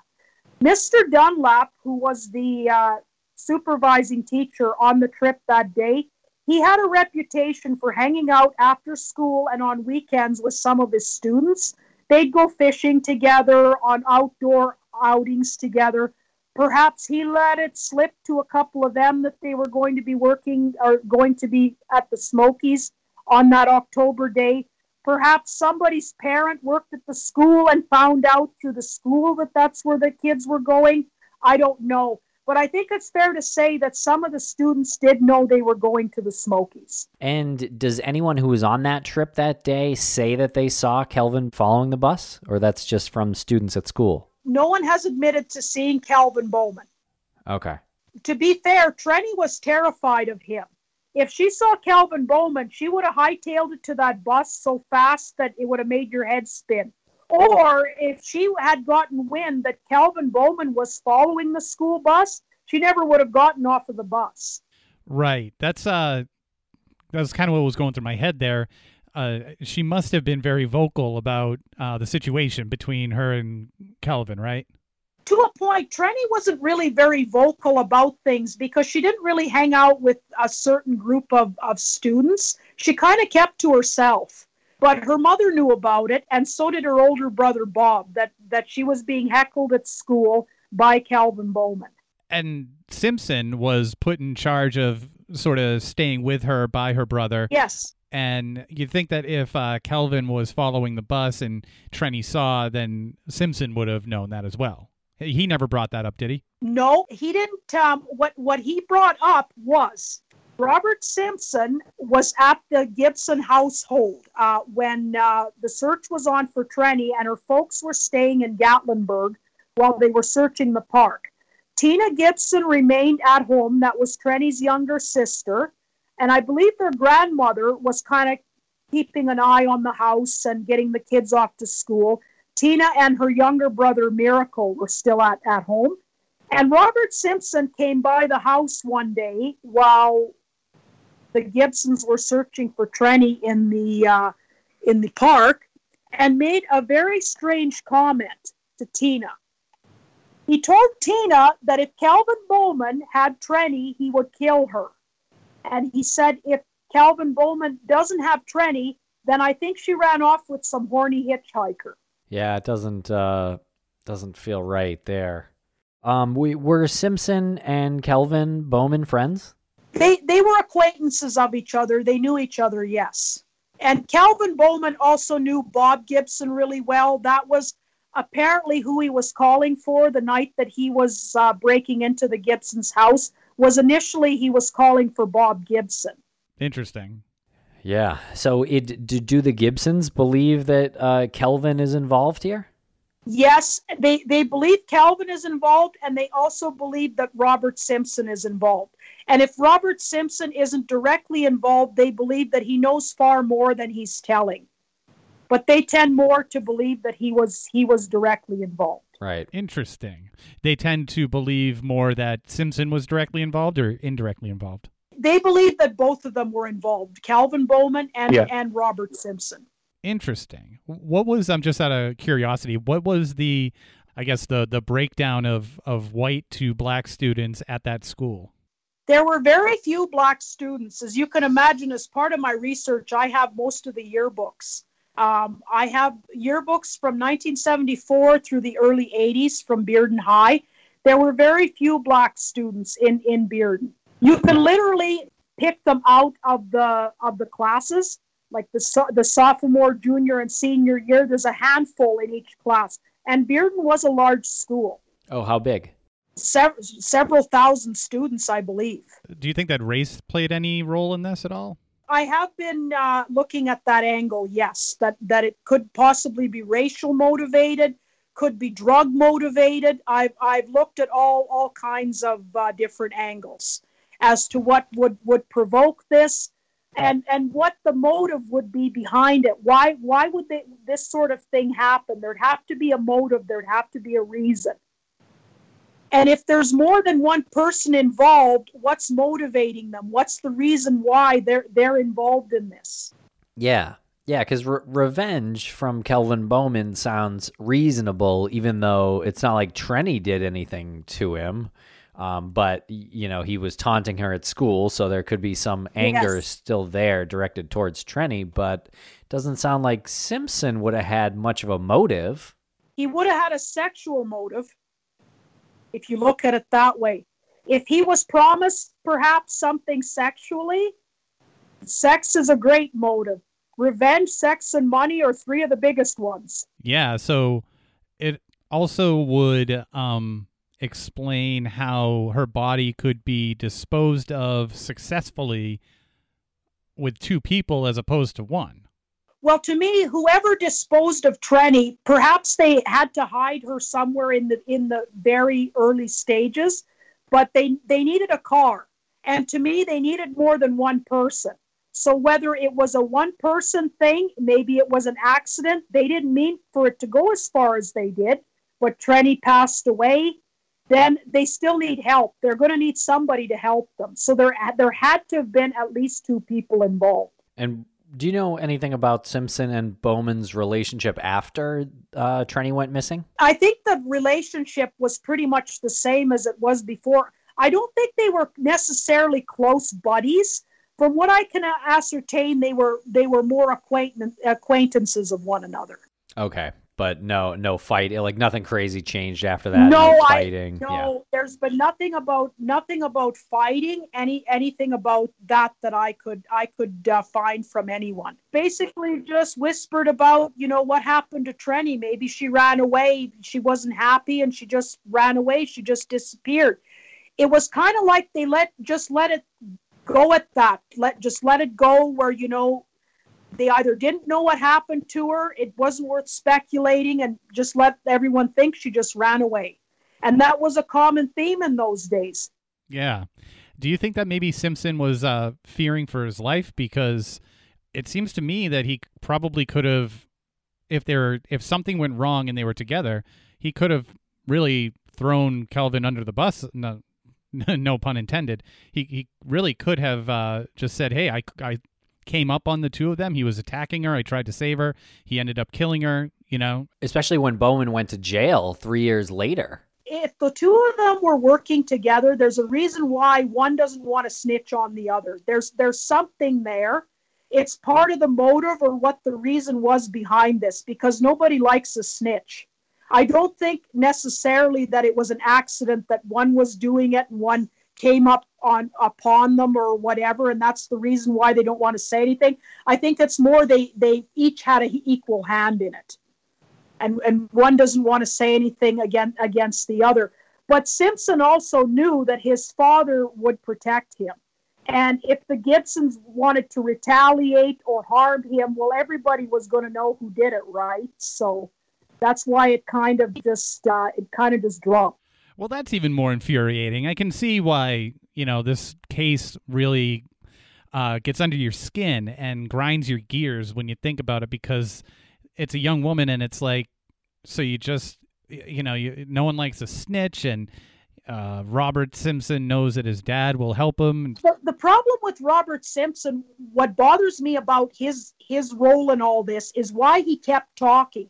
Mister Dunlap, who was the uh, supervising teacher on the trip that day, he had a reputation for hanging out after school and on weekends with some of his students. They'd go fishing together, on outdoor outings together. Perhaps he let it slip to a couple of them that they were going to be working or going to be at the Smokies on that October day. Perhaps somebody's parent worked at the school and found out through the school that that's where the kids were going. I don't know. But I think it's fair to say that some of the students did know they were going to the Smokies. And does anyone who was on that trip that day say that they saw Calvin following the bus? Or that's just from students at school? No one has admitted to seeing Calvin Bowman. Okay. To be fair, Trenny was terrified of him. If she saw Calvin Bowman, she would have hightailed it to that bus so fast that it would have made your head spin. Or if she had gotten wind that Calvin Bowman was following the school bus, she never would have gotten off of the bus. Right. That's uh, that's kind of what was going through my head there. Uh, she must have been very vocal about uh, the situation between her and Calvin, right? To a point, Trenny wasn't really very vocal about things because she didn't really hang out with a certain group of, of students. She kind of kept to herself. But her mother knew about it, and so did her older brother, Bob, that, that she was being heckled at school by Calvin Bowman. And Simpson was put in charge of sort of staying with her by her brother. Yes. And you'd think that if uh, Calvin was following the bus and Trenny saw, then Simpson would have known that as well. He never brought that up, did he? No, he didn't. Um, what, what he brought up was... Robert Simpson was at the Gibson household uh, when uh, the search was on for Trenny, and her folks were staying in Gatlinburg while they were searching the park. Tina Gibson remained at home. That was Trenny's younger sister. And I believe their grandmother was kind of keeping an eye on the house and getting the kids off to school. Tina and her younger brother, Miracle, were still at, at home. And Robert Simpson came by the house one day while the Gibsons were searching for Trenny in the uh, in the park, and made a very strange comment to Tina. He told Tina that if Calvin Bowman had Trenny, he would kill her. And he said, if Calvin Bowman doesn't have Trenny, then I think she ran off with some horny hitchhiker. Yeah, it doesn't uh, doesn't feel right there. Um, we were Simpson and Calvin Bowman friends? They they were acquaintances of each other. They knew each other, yes. And Calvin Bowman also knew Bob Gibson really well. That was apparently who he was calling for the night that he was uh, breaking into the Gibson's house. Was initially he was calling for Bob Gibson. Interesting. Yeah. So it, do, do the Gibsons believe that uh, Calvin is involved here? Yes, they, they believe Calvin is involved, and they also believe that Robert Simpson is involved. And if Robert Simpson isn't directly involved, they believe that he knows far more than he's telling. But they tend more to believe that he was he was directly involved. Right. Interesting. They tend to believe more that Simpson was directly involved or indirectly involved? They believe that both of them were involved, Calvin Bowman and, yeah. and Robert Simpson. Interesting. What was, I'm just out of curiosity, what was the, I guess, the, the breakdown of, of white to black students at that school? There were very few black students. As you can imagine, as part of my research, I have most of the yearbooks. Um, I have yearbooks from nineteen seventy-four through the early eighties from Bearden High. There were very few black students in, in Bearden. You can literally pick them out of the of the classes, like the so, the sophomore, junior, and senior year. There's a handful in each class. And Bearden was a large school. Oh, how big? Several, several thousand students, I believe. Do you think that race played any role in this at all? I have been uh, looking at that angle, yes, that, that it could possibly be racial motivated, could be drug motivated. I've, I've looked at all, all kinds of uh, different angles as to what would, would provoke this and, and what the motive would be behind it. Why, why would they, this sort of thing happen? There'd have to be a motive. There'd have to be a reason. And if there's more than one person involved, what's motivating them? What's the reason why they're they're involved in this? Yeah, yeah, because re- revenge from Calvin Bowman sounds reasonable, even though it's not like Trenny did anything to him. Um, but, you know, he was taunting her at school, so there could be some anger yes. still there directed towards Trenny, but it doesn't sound like Simpson would have had much of a motive. He would have had a sexual motive. If you look at it that way, if he was promised perhaps something sexually, sex is a great motive. Revenge, sex, and money are three of the biggest ones. Yeah, so it also would um, explain how her body could be disposed of successfully with two people as opposed to one. Well, to me, whoever disposed of Trenny, perhaps they had to hide her somewhere in the in the very early stages, but they, they needed a car. And to me, they needed more than one person. So whether it was a one-person thing, maybe it was an accident, they didn't mean for it to go as far as they did, but Trenny passed away, then they still need help. They're going to need somebody to help them. So there, there had to have been at least two people involved. And do you know anything about Simpson and Bowman's relationship after uh, Trenny went missing? I think the relationship was pretty much the same as it was before. I don't think they were necessarily close buddies. From what I can ascertain, they were they were more acquaintance, acquaintances of one another. Okay, but no no fight, like nothing crazy changed after that. No, no fighting. I, no, yeah. There's been nothing about nothing about fighting, any anything about that that I could I could uh, find from anyone. Basically, just whispered about, you know, what happened to Trenny. Maybe she ran away. She wasn't happy, and she just ran away. She just disappeared. It was kind of like they let just let it go at that. Let just let it go where, you know, they either didn't know what happened to her, it wasn't worth speculating, and just let everyone think she just ran away. And that was a common theme in those days. Yeah. Do you think that maybe Simpson was uh, fearing for his life? Because it seems to me that he probably could have, if they were, if something went wrong and they were together, he could have really thrown Calvin under the bus. No, no pun intended. He he really could have uh, just said, hey, I... I came up on the two of them. He was attacking her. I tried to save her. He ended up killing her, you know. Especially when Bowman went to jail three years later. If the two of them were working together, there's a reason why one doesn't want to snitch on the other. There's there's something there. It's part of the motive or what the reason was behind this, because nobody likes a snitch. I don't think necessarily that it was an accident that one was doing it and one came up on upon them or whatever, and that's the reason why they don't want to say anything. I think it's more they, they each had an equal hand in it, and and one doesn't want to say anything again against the other. But Simpson also knew that his father would protect him, and if the Gibsons wanted to retaliate or harm him, well, everybody was going to know who did it, right? So that's why it kind of just uh, it kind of just dropped. Well, that's even more infuriating. I can see why, you know, this case really uh, gets under your skin and grinds your gears when you think about it, because it's a young woman, and it's like, so you just, you know, you, no one likes a snitch, and uh, Robert Simpson knows that his dad will help him. The, the problem with Robert Simpson, what bothers me about his his role in all this is why he kept talking,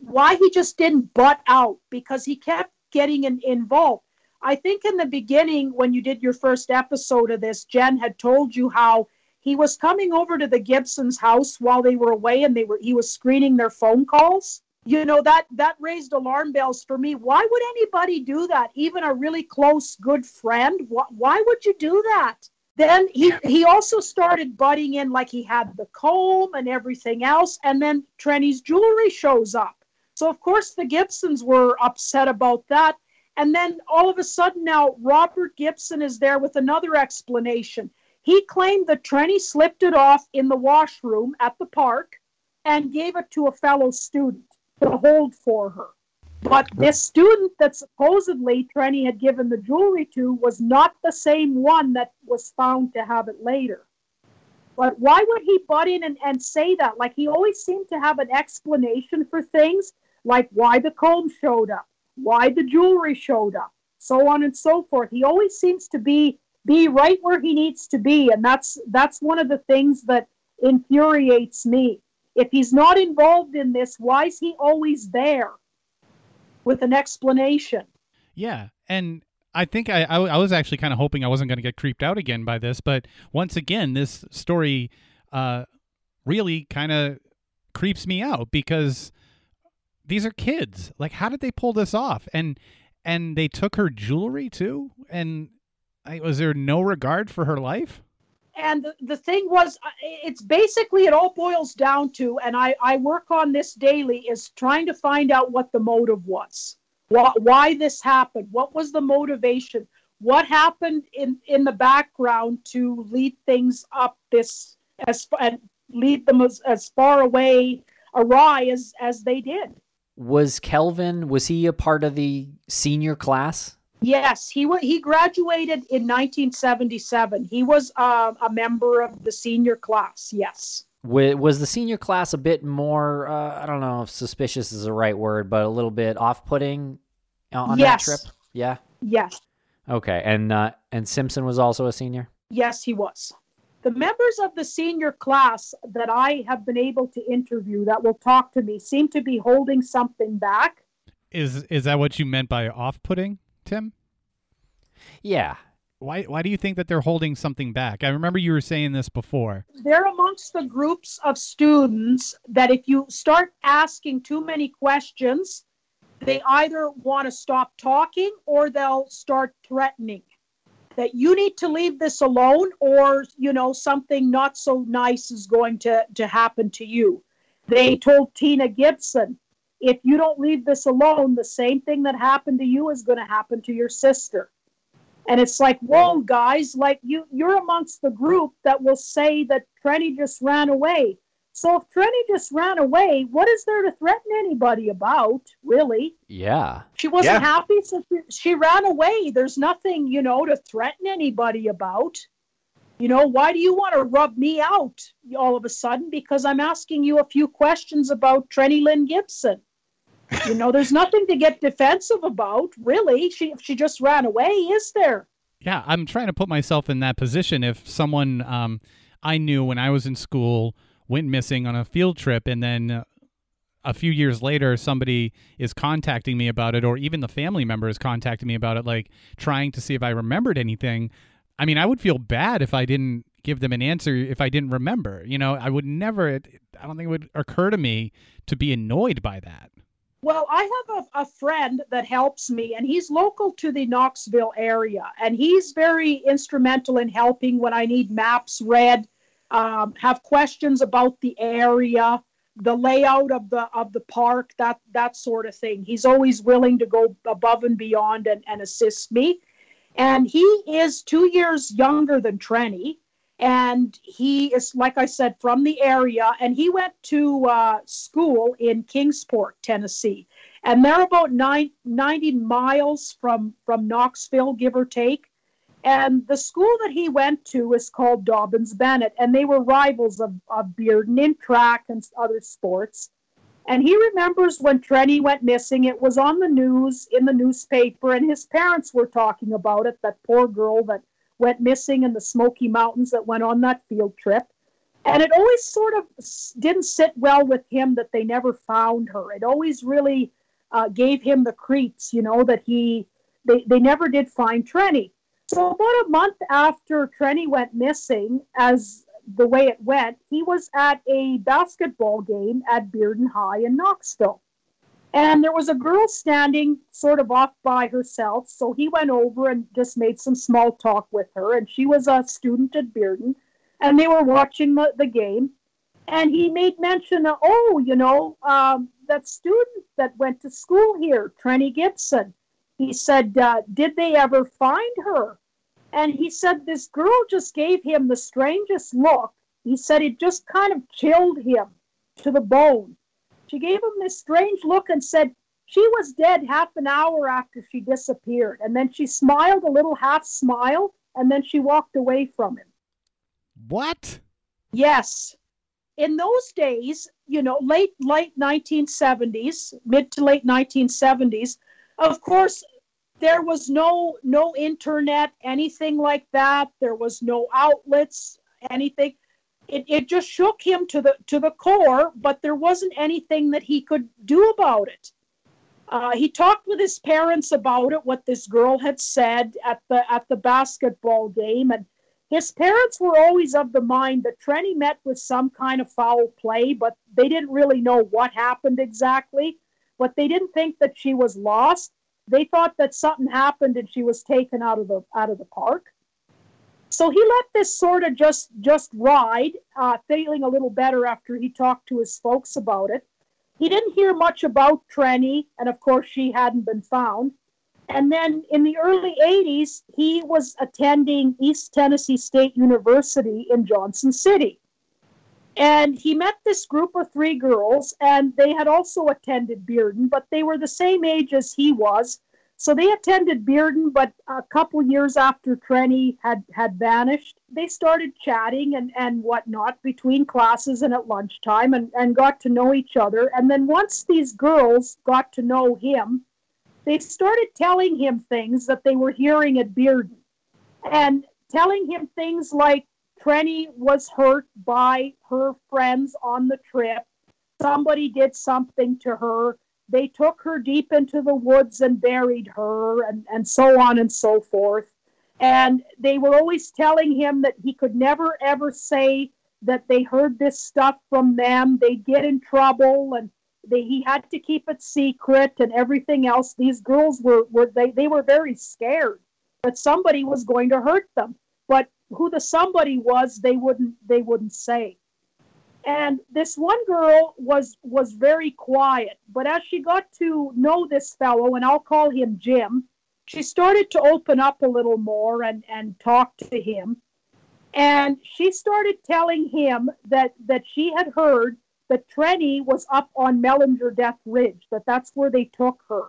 why he just didn't butt out, because he kept getting in, involved. I think in the beginning, when you did your first episode of this, Jen had told you how he was coming over to the Gibsons' house while they were away, and they were he was screening their phone calls. You know, that that raised alarm bells for me. Why would anybody do that? Even a really close, good friend? Why, why would you do that? Then he, he also started butting in, like he had the comb and everything else, and then Trenny's jewelry shows up. So, of course, the Gibsons were upset about that. And then all of a sudden now Robert Gibson is there with another explanation. He claimed that Trenny slipped it off in the washroom at the park and gave it to a fellow student to hold for her. But this student that supposedly Trenny had given the jewelry to was not the same one that was found to have it later. But why would he butt in and, and say that? Like, he always seemed to have an explanation for things. Like why the comb showed up, why the jewelry showed up, so on and so forth. He always seems to be be right where he needs to be, and that's that's one of the things that infuriates me. If he's not involved in this, why is he always there with an explanation? Yeah, and I think I, I, I was actually kind of hoping I wasn't going to get creeped out again by this, but once again, this story uh, really kind of creeps me out, because these are kids. Like, how did they pull this off? And and they took her jewelry too? And I, was there no regard for her life? And the, the thing was, it's basically, it all boils down to, and I, I work on this daily, is trying to find out what the motive was, why, why this happened, what was the motivation, what happened in, in the background to lead things up this, as and lead them as, as far away, awry as, as they did. Was Calvin, was he a part of the senior class? Yes, he w- he graduated in nineteen seventy-seven. He was uh, a member of the senior class, yes. W- was the senior class a bit more, uh, I don't know if suspicious is the right word, but a little bit off-putting on yes. that trip? Yeah? Yes. Okay, and uh, and Simpson was also a senior? Yes, he was. The members of the senior class that I have been able to interview that will talk to me seem to be holding something back. Is is that what you meant by off-putting, Tim? Yeah. Why why do you think that they're holding something back? I remember you were saying this before. They're amongst the groups of students that if you start asking too many questions, they either want to stop talking or they'll start threatening that you need to leave this alone, or, you know, something not so nice is going to, to happen to you. They told Tina Gibson, if you don't leave this alone, the same thing that happened to you is going to happen to your sister. And it's like, whoa, guys, like you, you're amongst the group that will say that Trenny just ran away. So if Trenny just ran away, what is there to threaten anybody about, really? Yeah. She wasn't yeah. happy, so she, she ran away. There's nothing, you know, to threaten anybody about. You know, why do you want to rub me out all of a sudden? Because I'm asking you a few questions about Trenny Lynn Gibson. You know, there's nothing to get defensive about, really. She, if she just ran away, is there? Yeah, I'm trying to put myself in that position. If someone um, I knew when I was in school went missing on a field trip, and then uh, a few years later, somebody is contacting me about it, or even the family member is contacting me about it, like trying to see if I remembered anything. I mean, I would feel bad if I didn't give them an answer, if I didn't remember. You know, I would never, it, I don't think it would occur to me to be annoyed by that. Well, I have a, a friend that helps me, and he's local to the Knoxville area, and he's very instrumental in helping when I need maps read, um, have questions about the area, the layout of the of the park, that that sort of thing. He's always willing to go above and beyond and, and assist me. And he is two years younger than Trenny, and he is, like I said, from the area, and he went to uh, school in Kingsport, Tennessee, and they're about nine, ninety miles from, from Knoxville, give or take, and the school that he went to is called Dobbins Bennett, and they were rivals of, of Bearden in track and other sports, and he remembers when Trenny went missing, it was on the news, in the newspaper, and his parents were talking about it, that poor girl that went missing in the Smoky Mountains that went on that field trip. And it always sort of didn't sit well with him that they never found her. It always really uh, gave him the creeps, you know, that he they, they never did find Trenny. So about a month after Trenny went missing, as the way it went, he was at a basketball game at Bearden High in Knoxville. And there was a girl standing sort of off by herself, so he went over and just made some small talk with her, and she was a student at Bearden, and they were watching the, the game, and he made mention of, oh, you know, um, that student that went to school here, Trenny Gibson, he said, uh, did they ever find her? And he said this girl just gave him the strangest look. He said it just kind of chilled him to the bone. She gave him this strange look and said she was dead half an hour after she disappeared. And then she smiled a little half smile, and then she walked away from him. What? Yes. In those days, you know, late, late nineteen seventies, mid to late nineteen seventies, of course, there was no, no internet, anything like that. There was no outlets, anything. It, it just shook him to the to the core, but there wasn't anything that he could do about it. Uh, he talked with his parents about it, what this girl had said at the at the basketball game, and his parents were always of the mind that Trenny met with some kind of foul play, but they didn't really know what happened exactly. But they didn't think that she was lost. They thought that something happened and she was taken out of the out of the park. So he let this sort of just just ride, uh, feeling a little better after he talked to his folks about it. He didn't hear much about Trenny, and of course she hadn't been found. And then in the early eighties, he was attending East Tennessee State University in Johnson City. And he met this group of three girls, and they had also attended Bearden, but they were the same age as he was. So they attended Bearden, but a couple years after Trenny had, had vanished, they started chatting and, and whatnot between classes and at lunchtime and, and got to know each other. And then once these girls got to know him, they started telling him things that they were hearing at Bearden and telling him things like Trenny was hurt by her friends on the trip. Somebody did something to her. They took her deep into the woods and buried her, and, and so on and so forth. And they were always telling him that he could never, ever say that they heard this stuff from them. They'd get in trouble, and they, he had to keep it secret and everything else. These girls were, were they, they were very scared that somebody was going to hurt them. But who the somebody was, they wouldn't, they wouldn't say. And this one girl was was very quiet, but as she got to know this fellow, and I'll call him Jim, she started to open up a little more and, and talk to him. And she started telling him that, that she had heard that Trenny was up on Mellinger Death Ridge, that that's where they took her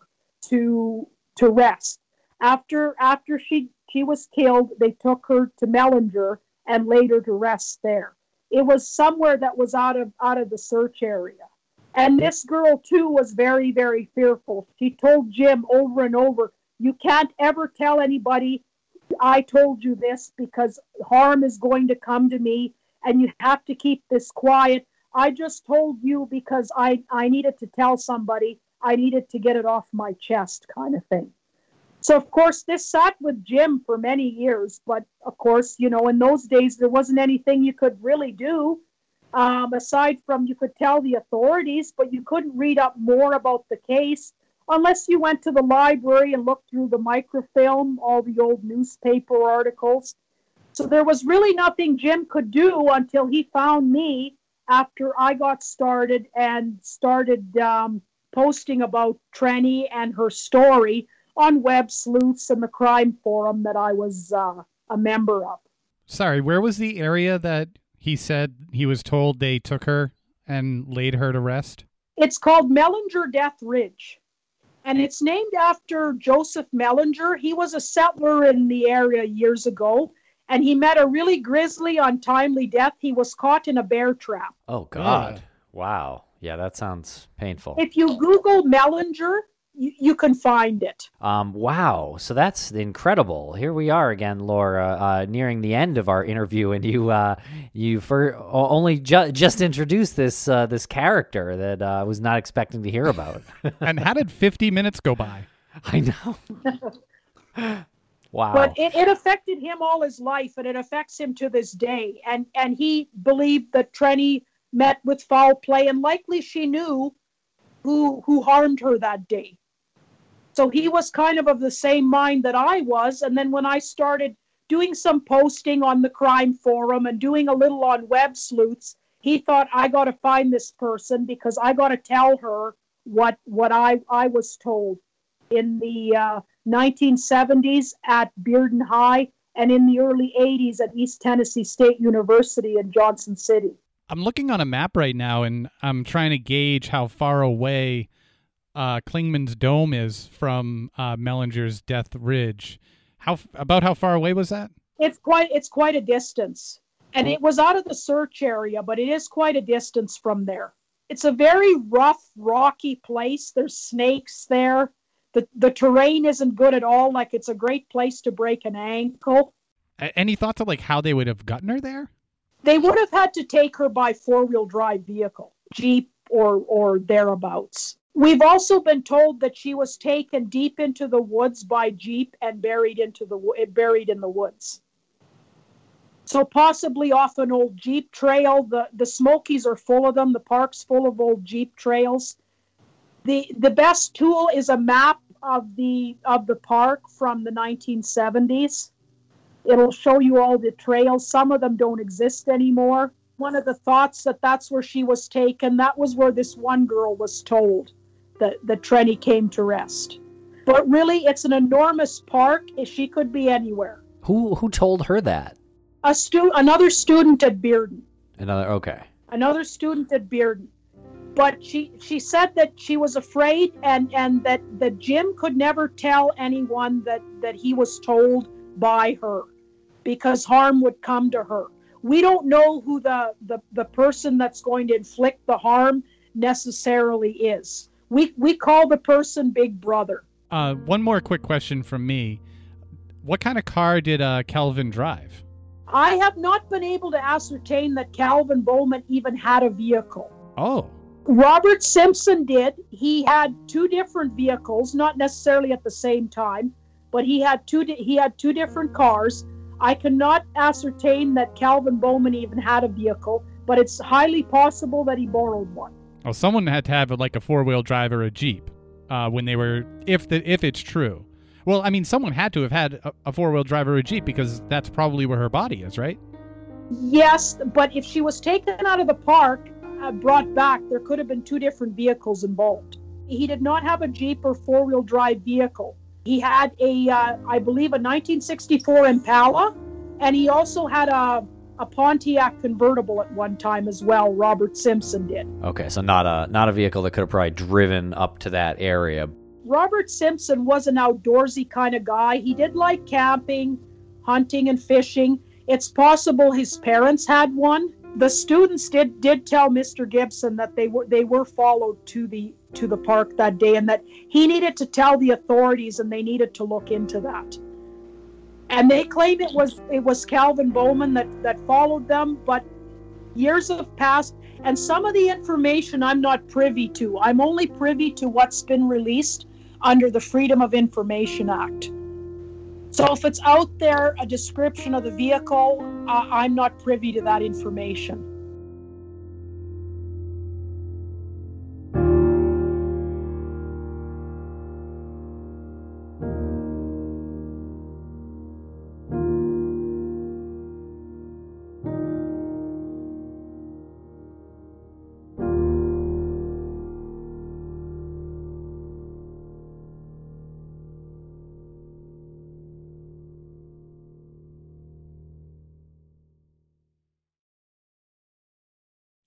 to to rest. After after she, she was killed, they took her to Mellinger and later to rest there. It was somewhere that was out of out of the search area. And this girl, too, was very, very fearful. She told Jim over and over, you can't ever tell anybody I told you this because harm is going to come to me and you have to keep this quiet. I just told you because I, I needed to tell somebody. I needed to get it off my chest kind of thing. So, of course, this sat with Jim for many years. But, of course, you know, in those days, there wasn't anything you could really do. Um, aside from you could tell the authorities, but you couldn't read up more about the case unless you went to the library and looked through the microfilm, all the old newspaper articles. So there was really nothing Jim could do until he found me after I got started and started um, posting about Trenny and her story on Websleuths and the crime forum that I was uh, a member of. Sorry, where was the area that... He said he was told they took her and laid her to rest? It's called Mellinger Death Ridge, and it's named after Joseph Mellinger. He was a settler in the area years ago, and he met a really grisly, untimely death. He was caught in a bear trap. Oh, God. Yeah. Wow. Yeah, that sounds painful. If you Google Mellinger, you, you can find it. Um, wow. So that's incredible. Here we are again, Laura, uh, nearing the end of our interview. And you uh, you for only ju- just introduced this uh, this character that uh, I was not expecting to hear about. And how did fifty minutes go by? I know. Wow. But it, it affected him all his life, and it affects him to this day. And, and he believed that Trenny met with foul play, and likely she knew who who harmed her that day. So he was kind of of the same mind that I was. And then when I started doing some posting on the crime forum and doing a little on Websleuths, he thought, I got to find this person because I got to tell her what what I, I was told in the uh, nineteen seventies at Bearden High and in the early eighties at East Tennessee State University in Johnson City. I'm looking on a map right now, and I'm trying to gauge how far away Uh, Clingmans Dome is from uh, Mellinger's Death Ridge. How about how far away was that? It's quite it's quite a distance, and it was out of the search area, but it is quite a distance from there. It's a very rough, rocky place. There's snakes there. the The terrain isn't good at all. Like, it's a great place to break an ankle. Any thoughts of like how they would have gotten her there? They would have had to take her by four wheel drive vehicle, Jeep or or thereabouts. We've also been told that she was taken deep into the woods by Jeep and buried into the buried in the woods. So possibly off an old Jeep trail. The, the Smokies are full of them. The park's full of old Jeep trails. The the best tool is a map of the of the park from the nineteen seventies. It'll show you all the trails. Some of them don't exist anymore. One of the thoughts that that's where she was taken, that was where this one girl was told that, that Trenny came to rest. But really, it's an enormous park. She could be anywhere. Who who told her that? A stu- Another student at Bearden. Another, okay. Another student at Bearden. But she, she said that she was afraid and, and that, that Jim could never tell anyone that, that he was told by her because harm would come to her. We don't know who the, the, the person that's going to inflict the harm necessarily is. We we call the person Big Brother. Uh, one more quick question from me. What kind of car did uh, Calvin drive? I have not been able to ascertain that Calvin Bowman even had a vehicle. Oh. Robert Simpson did. He had two different vehicles, not necessarily at the same time, but he had two di- he had two different cars. I cannot ascertain that Calvin Bowman even had a vehicle, but it's highly possible that he borrowed one. Oh, someone had to have like a four-wheel drive or a Jeep uh, when they were, if the, if it's true. Well, I mean, someone had to have had a, a four-wheel drive or a Jeep because that's probably where her body is, right? Yes, but if she was taken out of the park, uh, brought back, there could have been two different vehicles involved. He did not have a Jeep or four-wheel drive vehicle. He had a, uh, I believe, a nineteen sixty-four Impala, and he also had a, a Pontiac convertible at one time as well. Robert Simpson did. Okay, so not a not a vehicle that could have probably driven up to that area. Robert Simpson was an outdoorsy kind of guy. He did like camping, hunting, and fishing. It's possible his parents had one. The students did did tell Mister Gibson that they were they were followed to the. to the park that day, and that he needed to tell the authorities and they needed to look into that. And they claim it was it was Calvin Bowman that, that followed them, but years have passed, and some of the information I'm not privy to. I'm only privy to what's been released under the Freedom of Information Act. So if it's out there, a description of the vehicle, uh, I'm not privy to that information.